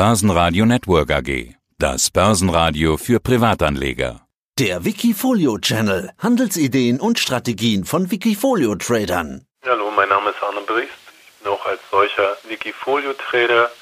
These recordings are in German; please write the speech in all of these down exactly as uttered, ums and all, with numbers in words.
Börsenradio Network A G, das Börsenradio für Privatanleger. Der Wikifolio-Channel, Handelsideen und Strategien von Wikifolio-Tradern. Hallo, mein Name ist Arne Briest. Ich bin auch als solcher Wikifolio-Trader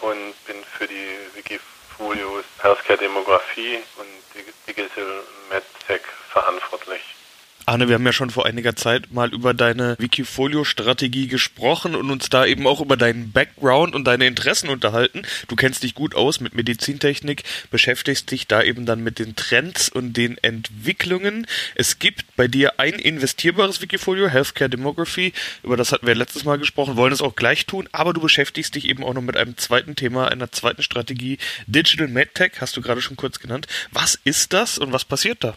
und bin für die Wikifolios Healthcare Demography und Digital MedTech verantwortlich. Arne, wir haben ja schon vor einiger Zeit mal über deine Wikifolio-Strategie gesprochen und uns da eben auch über deinen Background und deine Interessen unterhalten. Du kennst dich gut aus mit Medizintechnik, beschäftigst dich da eben dann mit den Trends und den Entwicklungen. Es gibt bei dir ein investierbares Wikifolio, Healthcare Demography, über das hatten wir letztes Mal gesprochen, wollen es auch gleich tun, aber du beschäftigst dich eben auch noch mit einem zweiten Thema, einer zweiten Strategie, Digital MedTech, hast du gerade schon kurz genannt. Was ist das und was passiert da?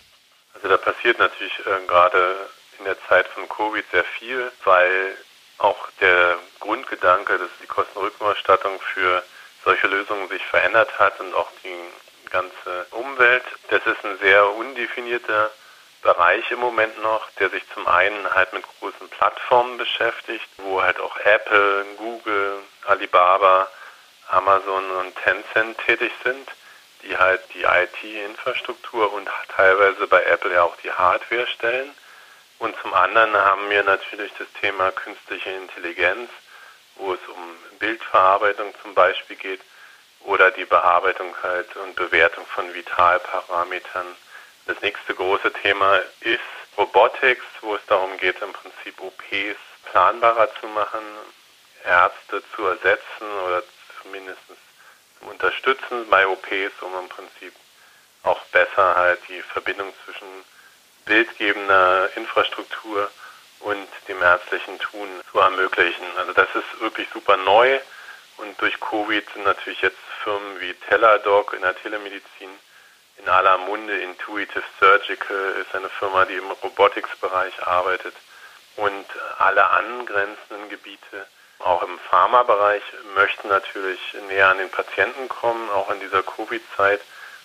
Also da passiert natürlich äh, gerade in der Zeit von Covid sehr viel, weil auch der Grundgedanke, dass die Kostenrückerstattung für solche Lösungen sich verändert hat und auch die ganze Umwelt. Das ist ein sehr undefinierter Bereich im Moment noch, der sich zum einen halt mit großen Plattformen beschäftigt, wo halt auch Apple, Google, Alibaba, Amazon und Tencent tätig sind, die halt die I T-Infrastruktur und teilweise bei Apple ja auch die Hardware stellen. Und zum anderen haben wir natürlich das Thema künstliche Intelligenz, wo es um Bildverarbeitung zum Beispiel geht oder die Bearbeitung halt und Bewertung von Vitalparametern. Das nächste große Thema ist Robotics, wo es darum geht, im Prinzip O Ps planbarer zu machen, Ärzte zu ersetzen oder zumindest unterstützen bei O Ps, um im Prinzip auch besser halt die Verbindung zwischen bildgebender Infrastruktur und dem ärztlichen Tun zu ermöglichen. Also das ist wirklich super neu und durch Covid sind natürlich jetzt Firmen wie Teladoc in der Telemedizin in aller Munde, Intuitive Surgical ist eine Firma, die im Robotics-Bereich arbeitet und alle angrenzenden Gebiete. Auch im Pharma-Bereich möchten natürlich näher an den Patienten kommen, auch in dieser Covid-Zeit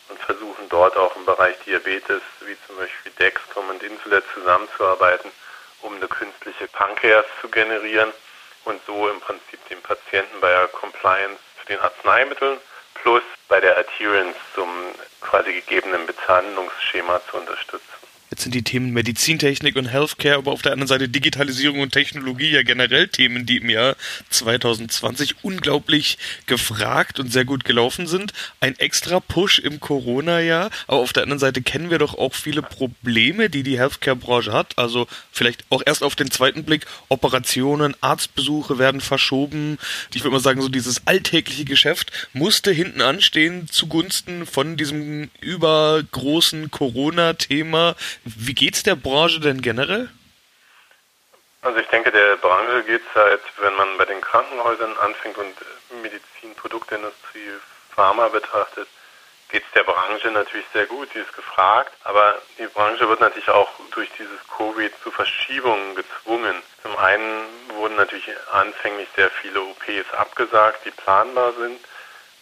und versuchen dort auch im Bereich Diabetes, wie zum Beispiel Dexcom und Insulet zusammenzuarbeiten, um eine künstliche Pankreas zu generieren und so im Prinzip den Patienten bei der Compliance zu den Arzneimitteln plus bei der Adherence zum quasi gegebenen Behandlungsschema zu unterstützen. Jetzt sind die Themen Medizintechnik und Healthcare, aber auf der anderen Seite Digitalisierung und Technologie ja generell Themen, die im Jahr zwanzig zwanzig unglaublich gefragt und sehr gut gelaufen sind. Ein extra Push im Corona-Jahr, aber auf der anderen Seite kennen wir doch auch viele Probleme, die die Healthcare-Branche hat. Also vielleicht auch erst auf den zweiten Blick, Operationen, Arztbesuche werden verschoben. Ich würde mal sagen, so dieses alltägliche Geschäft musste hinten anstehen zugunsten von diesem übergroßen Corona-Thema. Wie geht's der Branche denn generell? Also ich denke, der Branche geht's halt, wenn man bei den Krankenhäusern anfängt und Medizin, Produktindustrie, Pharma betrachtet, geht's der Branche natürlich sehr gut, die ist gefragt. Aber die Branche wird natürlich auch durch dieses Covid zu Verschiebungen gezwungen. Zum einen wurden natürlich anfänglich sehr viele O Ps abgesagt, die planbar sind.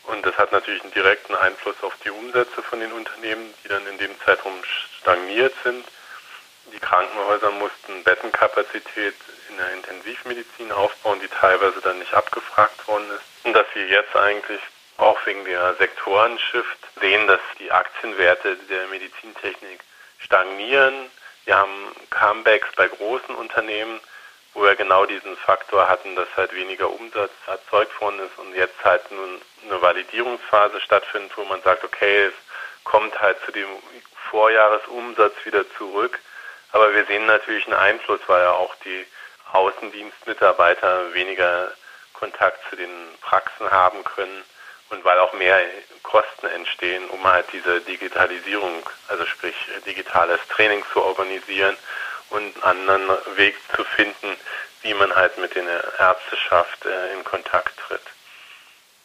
Und das hat natürlich einen direkten Einfluss auf die Umsätze von den Unternehmen, die dann in dem Zeitraum stagniert sind. Die Krankenhäuser mussten Bettenkapazität in der Intensivmedizin aufbauen, die teilweise dann nicht abgefragt worden ist. Und dass wir jetzt eigentlich auch wegen der Sektorenshift sehen, dass die Aktienwerte der Medizintechnik stagnieren. Wir haben Comebacks bei großen Unternehmen, wo wir genau diesen Faktor hatten, dass halt weniger Umsatz erzeugt worden ist und jetzt halt nun eine Validierungsphase stattfindet, wo man sagt, okay, es kommt halt zu dem Vorjahresumsatz wieder zurück. Aber wir sehen natürlich einen Einfluss, weil ja auch die Außendienstmitarbeiter weniger Kontakt zu den Praxen haben können und weil auch mehr Kosten entstehen, um halt diese Digitalisierung, also sprich digitales Training zu organisieren, und einen anderen Weg zu finden, wie man halt mit der Ärzteschaft in Kontakt tritt.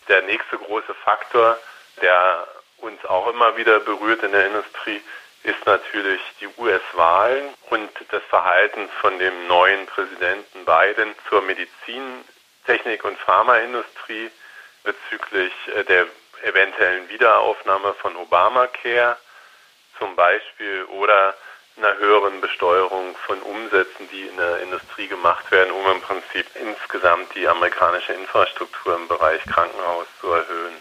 Der nächste große Faktor, der uns auch immer wieder berührt in der Industrie, ist natürlich die U S-Wahlen und das Verhalten von dem neuen Präsidenten Biden zur Medizintechnik- und Pharmaindustrie bezüglich der eventuellen Wiederaufnahme von Obamacare zum Beispiel oder einer höheren Besteuerung von Umsätzen, die in der Industrie gemacht werden, um im Prinzip insgesamt die amerikanische Infrastruktur im Bereich Krankenhaus zu erhöhen.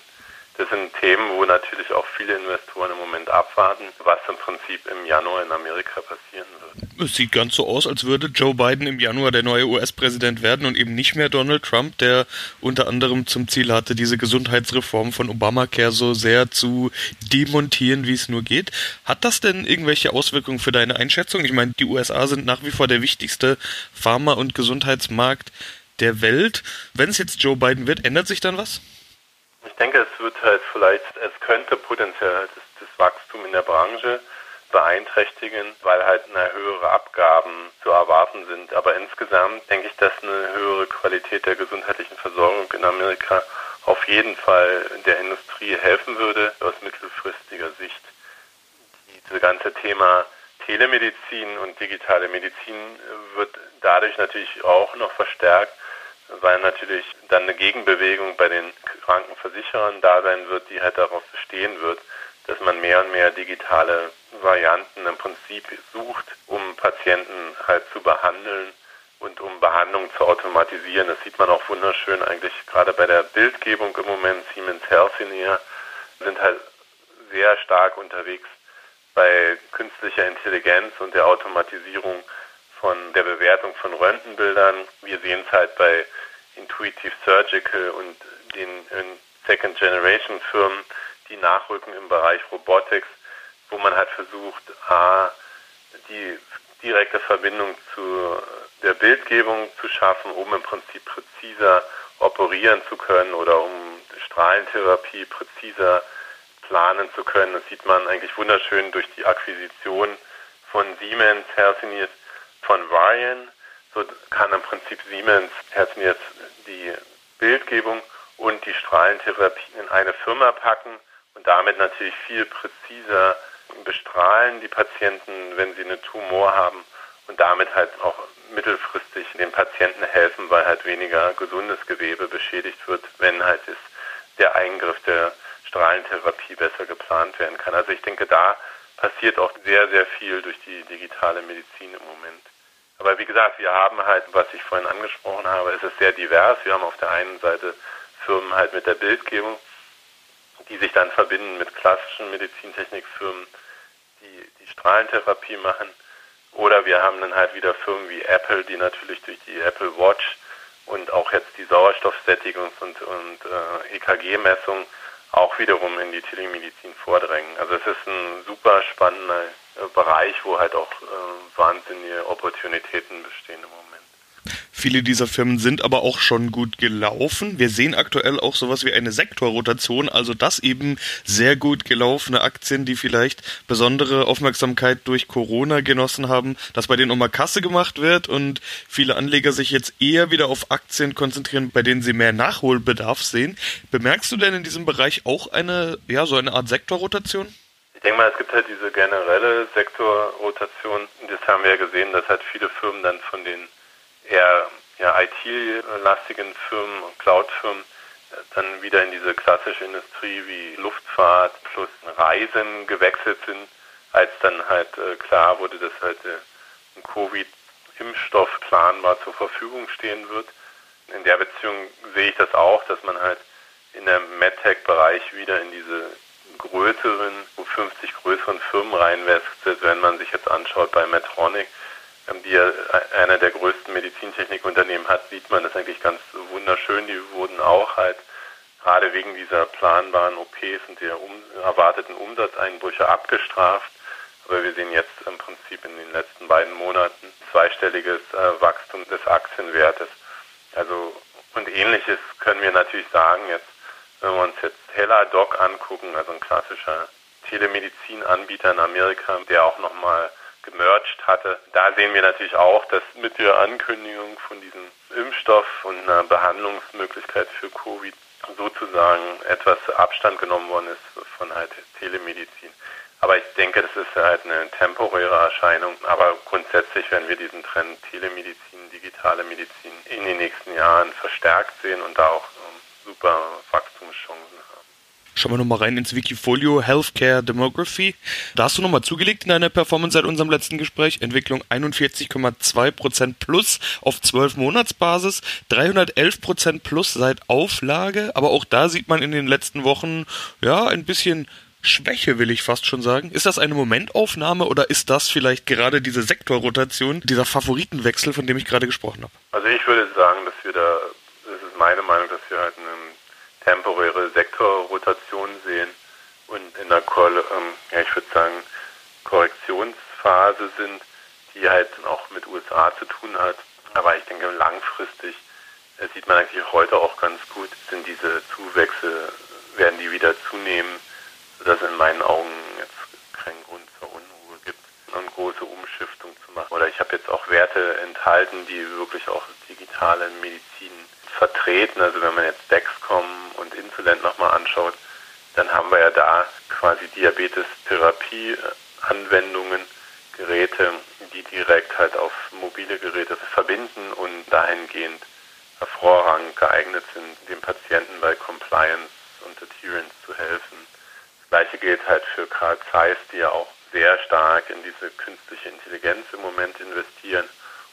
das sind Themen, wo natürlich auch viele Investoren im Moment abwarten, was im Prinzip im Januar in Amerika passieren wird. Es sieht ganz so aus, als würde Joe Biden im Januar der neue U S-Präsident werden und eben nicht mehr Donald Trump, der unter anderem zum Ziel hatte, diese Gesundheitsreform von Obamacare so sehr zu demontieren, wie es nur geht. Hat das denn irgendwelche Auswirkungen für deine Einschätzung? Ich meine, die U S A sind nach wie vor der wichtigste Pharma- und Gesundheitsmarkt der Welt. Wenn es jetzt Joe Biden wird, ändert sich dann was? Ich denke, es wird halt vielleicht, es könnte potenziell halt das, das Wachstum in der Branche beeinträchtigen, weil halt eine höhere Abgaben zu erwarten sind. Aber insgesamt denke ich, dass eine höhere Qualität der gesundheitlichen Versorgung in Amerika auf jeden Fall der Industrie helfen würde, aus mittelfristiger Sicht. Dieses ganze Thema Telemedizin und digitale Medizin wird dadurch natürlich auch noch verstärkt, weil natürlich dann eine Gegenbewegung bei den Krankenversicherern da sein wird, die halt darauf bestehen wird, dass man mehr und mehr digitale Varianten im Prinzip sucht, um Patienten halt zu behandeln und um Behandlungen zu automatisieren. Das sieht man auch wunderschön eigentlich gerade bei der Bildgebung im Moment. Siemens Healthineer sind halt sehr stark unterwegs bei künstlicher Intelligenz und der Automatisierung von der Bewertung von Röntgenbildern. Wir sehen es halt bei Intuitive Surgical und den Second-Generation-Firmen, die nachrücken im Bereich Robotics, wo man halt versucht, A, die direkte Verbindung zu der Bildgebung zu schaffen, um im Prinzip präziser operieren zu können oder um Strahlentherapie präziser planen zu können. Das sieht man eigentlich wunderschön durch die Akquisition von Siemens Healthineer von Varian. So kann im Prinzip Siemens Healthineer die Bildgebung und die Strahlentherapie in eine Firma packen und damit natürlich viel präziser bestrahlen die Patienten, wenn sie einen Tumor haben und damit halt auch mittelfristig den Patienten helfen, weil halt weniger gesundes Gewebe beschädigt wird, wenn halt es der Eingriff der Strahlentherapie besser geplant werden kann. Also ich denke, da passiert auch sehr, sehr viel durch die digitale Medizin im Moment. Aber wie gesagt, wir haben halt, was ich vorhin angesprochen habe, es ist sehr divers. Wir haben auf der einen Seite Firmen halt mit der Bildgebung, die sich dann verbinden mit klassischen Medizintechnikfirmen, die die Strahlentherapie machen. Oder wir haben dann halt wieder Firmen wie Apple, die natürlich durch die Apple Watch und auch jetzt die Sauerstoffsättigungs- und, und äh, E K G-Messung auch wiederum in die Telemedizin vordrängen. Also es ist ein super spannender Bereich, wo halt auch äh, wahnsinnige Opportunitäten bestehen im Moment. Viele dieser Firmen sind aber auch schon gut gelaufen. Wir sehen aktuell auch sowas wie eine Sektorrotation, also dass eben sehr gut gelaufene Aktien, die vielleicht besondere Aufmerksamkeit durch Corona genossen haben, dass bei denen auch mal Kasse gemacht wird und viele Anleger sich jetzt eher wieder auf Aktien konzentrieren, bei denen sie mehr Nachholbedarf sehen. Bemerkst du denn in diesem Bereich auch eine, ja, so eine Art Sektorrotation? Ich denke mal, es gibt halt diese generelle Sektorrotation. Das haben wir ja gesehen, dass halt viele Firmen dann von den eher ja, I T-lastigen Firmen und Cloud-Firmen dann wieder in diese klassische Industrie wie Luftfahrt plus Reisen gewechselt sind, als dann halt äh, klar wurde, dass halt äh, ein Covid-Impfstoff planbar zur Verfügung stehen wird. In der Beziehung sehe ich das auch, dass man halt in der MedTech-Bereich wieder in diese größeren, fünfzig größeren Firmen reinwechselt, wenn man sich jetzt anschaut bei Medtronic, die ja einer der größten Medizintechnikunternehmen hat, sieht man das eigentlich ganz wunderschön. Die wurden auch halt gerade wegen dieser planbaren O Ps und der um, erwarteten Umsatzeinbrüche abgestraft. Aber wir sehen jetzt im Prinzip in den letzten beiden Monaten zweistelliges äh, Wachstum des Aktienwertes. Also und Ähnliches können wir natürlich sagen, jetzt, wenn wir uns jetzt Teladoc angucken, also ein klassischer Telemedizinanbieter in Amerika, der auch nochmal gemerged hatte. Da sehen wir natürlich auch, dass mit der Ankündigung von diesem Impfstoff und einer Behandlungsmöglichkeit für Covid sozusagen etwas Abstand genommen worden ist von halt Telemedizin. Aber ich denke, das ist halt eine temporäre Erscheinung. Aber grundsätzlich werden wir diesen Trend Telemedizin, digitale Medizin in den nächsten Jahren verstärkt sehen und da auch super Wachstumschancen haben. Schauen wir nochmal rein ins Wikifolio Healthcare Demography. Da hast du nochmal zugelegt in deiner Performance seit unserem letzten Gespräch. Entwicklung einundvierzig Komma zwei Prozent plus auf zwölf Monatsbasis, dreihundertelf Prozent plus seit Auflage. Aber auch da sieht man in den letzten Wochen ja ein bisschen Schwäche, will ich fast schon sagen. Ist das eine Momentaufnahme oder ist das vielleicht gerade diese Sektorrotation, dieser Favoritenwechsel, von dem ich gerade gesprochen habe? Also ich würde sagen, dass wir da, das ist meine Meinung, dass wir halt eine temporäre Sektorrotation sehen und in einer, ähm, ja, ich würde sagen, Korrektionsphase sind, die halt auch mit U S A zu tun hat. Aber ich denke, langfristig, das sieht man eigentlich heute auch ganz gut, sind diese Zuwächse, werden die wieder zunehmen, sodass in meinen Augen jetzt keinen Grund zur Unruhe gibt, eine große Umschiftung zu machen. Oder ich habe jetzt auch Werte enthalten, die wirklich auch digitale Medizin vertreten. Also wenn man jetzt Dexcom und Insulet nochmal anschaut, dann haben wir ja da quasi Diabetes-Therapie-Anwendungen, Geräte, die direkt halt auf mobile Geräte verbinden und dahingehend hervorragend geeignet sind, dem Patienten bei Compliance und Adherence zu helfen. Das Gleiche gilt halt für Carl Zeiss, die ja auch sehr stark in diese künstliche Intelligenz im Moment investieren,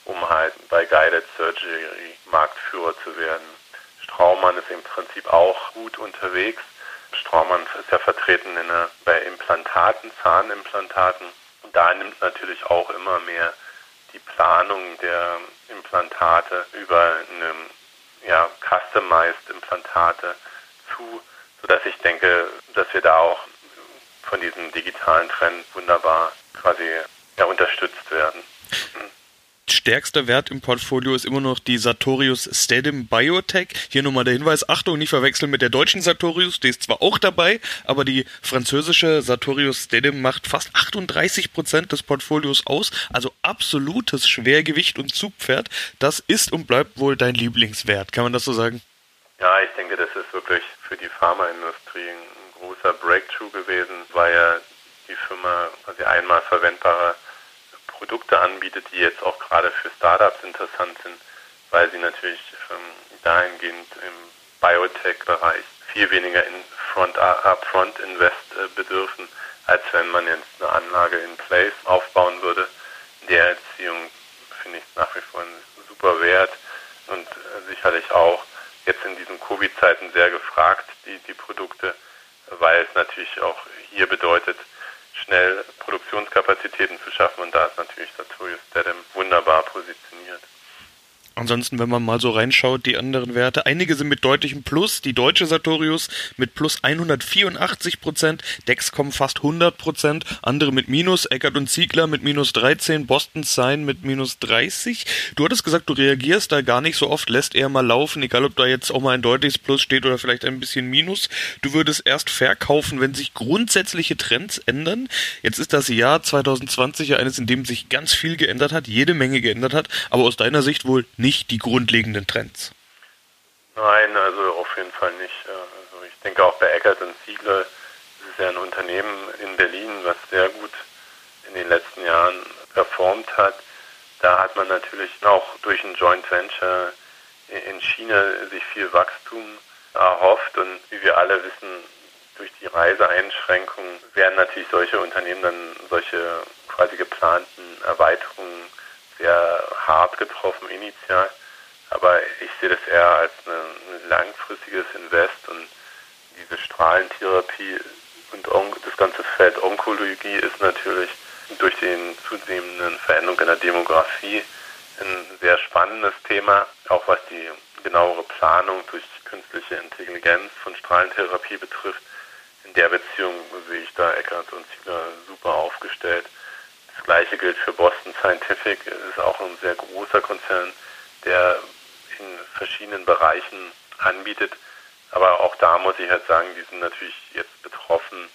um halt bei Guided Surgery Marktführer zu werden. Straumann ist im Prinzip auch gut unterwegs. Straumann ist ja vertreten in der, bei Implantaten, Zahnimplantaten. Und da nimmt natürlich auch immer mehr die Planung der Implantate über eine, ja, Customized Implantate zu, sodass ich denke, dass wir da auch von diesem digitalen Trend wunderbar quasi ja, unterstützt werden. Stärkster Wert im Portfolio ist immer noch die Sartorius Stedim Biotech. Hier nochmal der Hinweis, Achtung, nicht verwechseln mit der deutschen Sartorius, die ist zwar auch dabei, aber die französische Sartorius Stedim macht fast achtunddreißig Prozent des Portfolios aus, also absolutes Schwergewicht und Zugpferd. Das ist und bleibt wohl dein Lieblingswert, kann man das so sagen? Ja, ich denke, das ist wirklich für die Pharmaindustrie ein großer Breakthrough gewesen, weil ja die Firma quasi einmal verwendbare Produkte anbietet, die jetzt auch gerade für Startups interessant sind, weil sie natürlich dahingehend im Biotech-Bereich viel weniger in Front, Upfront Invest bedürfen, als wenn man jetzt eine Anlage in Place aufbauen würde. In der Erziehung finde ich es nach wie vor ein super Wert und sicherlich auch jetzt in diesen Covid-Zeiten sehr gefragt, die, die Produkte, weil es natürlich auch hier bedeutet, schnell Produktionskapazitäten zu schaffen und da ist natürlich Sartorius Stedim wunderbar positioniert. Ansonsten, wenn man mal so reinschaut, die anderen Werte, einige sind mit deutlichem Plus, die deutsche Sartorius mit plus hundertvierundachtzig Prozent, Dexcom fast hundert Prozent, andere mit Minus, Eckert und Ziegler mit minus dreizehn, Boston Scientific mit minus dreißig. Du hattest gesagt, du reagierst da gar nicht so oft, lässt eher mal laufen, egal ob da jetzt auch mal ein deutliches Plus steht oder vielleicht ein bisschen Minus. Du würdest erst verkaufen, wenn sich grundsätzliche Trends ändern. Jetzt ist das Jahr zwanzig zwanzig ja eines, in dem sich ganz viel geändert hat, jede Menge geändert hat, aber aus deiner Sicht wohl nicht Nicht die grundlegenden Trends? Nein, also auf jeden Fall nicht. Also ich denke auch bei Eckert und Ziegler, das ist ja ein Unternehmen in Berlin, was sehr gut in den letzten Jahren performt hat. Da hat man natürlich auch durch ein Joint Venture in China sich viel Wachstum erhofft und wie wir alle wissen, durch die Reiseeinschränkungen werden natürlich solche Unternehmen dann solche quasi geplanten Erweiterungen sehr hart getroffen initial, aber ich sehe das eher als ein langfristiges Invest und diese Strahlentherapie und das ganze Feld Onkologie ist natürlich durch den zunehmenden Veränderung in der Demografie ein sehr spannendes Thema, auch was die genauere Planung durch künstliche Intelligenz von Strahlentherapie betrifft. In der Beziehung sehe ich da Eckert und Ziegler super aufgestellt. Das Gleiche gilt für Boston Scientific. Es ist auch ein sehr großer Konzern, der in verschiedenen Bereichen anbietet. Aber auch da muss ich halt sagen, die sind natürlich jetzt betroffen,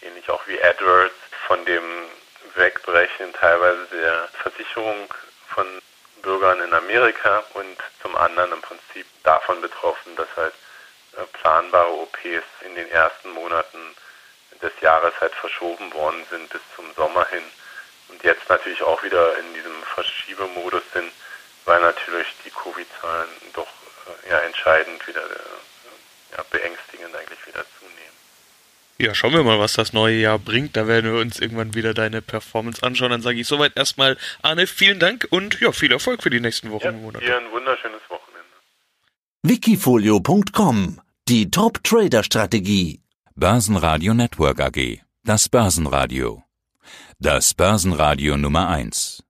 ähnlich auch wie AdWords, von dem Wegbrechen teilweise der Versicherung von Bürgern in Amerika und zum anderen im Prinzip davon betroffen, dass halt planbare O Ps in den ersten Monaten des Jahres halt verschoben worden sind bis zum Sommer hin. Und jetzt natürlich auch wieder in diesem Verschiebemodus sind, weil natürlich die Covid-Zahlen doch ja, entscheidend wieder ja, beängstigend eigentlich wieder zunehmen. Ja, schauen wir mal, was das neue Jahr bringt. Da werden wir uns irgendwann wieder deine Performance anschauen. Dann sage ich soweit erstmal, Arne, vielen Dank und ja, viel Erfolg für die nächsten Wochen und ja, Monate. Dir ein wunderschönes Wochenende. Wikifolio Punkt com, die Top-Trader-Strategie. Börsenradio Network A G, das Börsenradio. Das Börsenradio Nummer eins.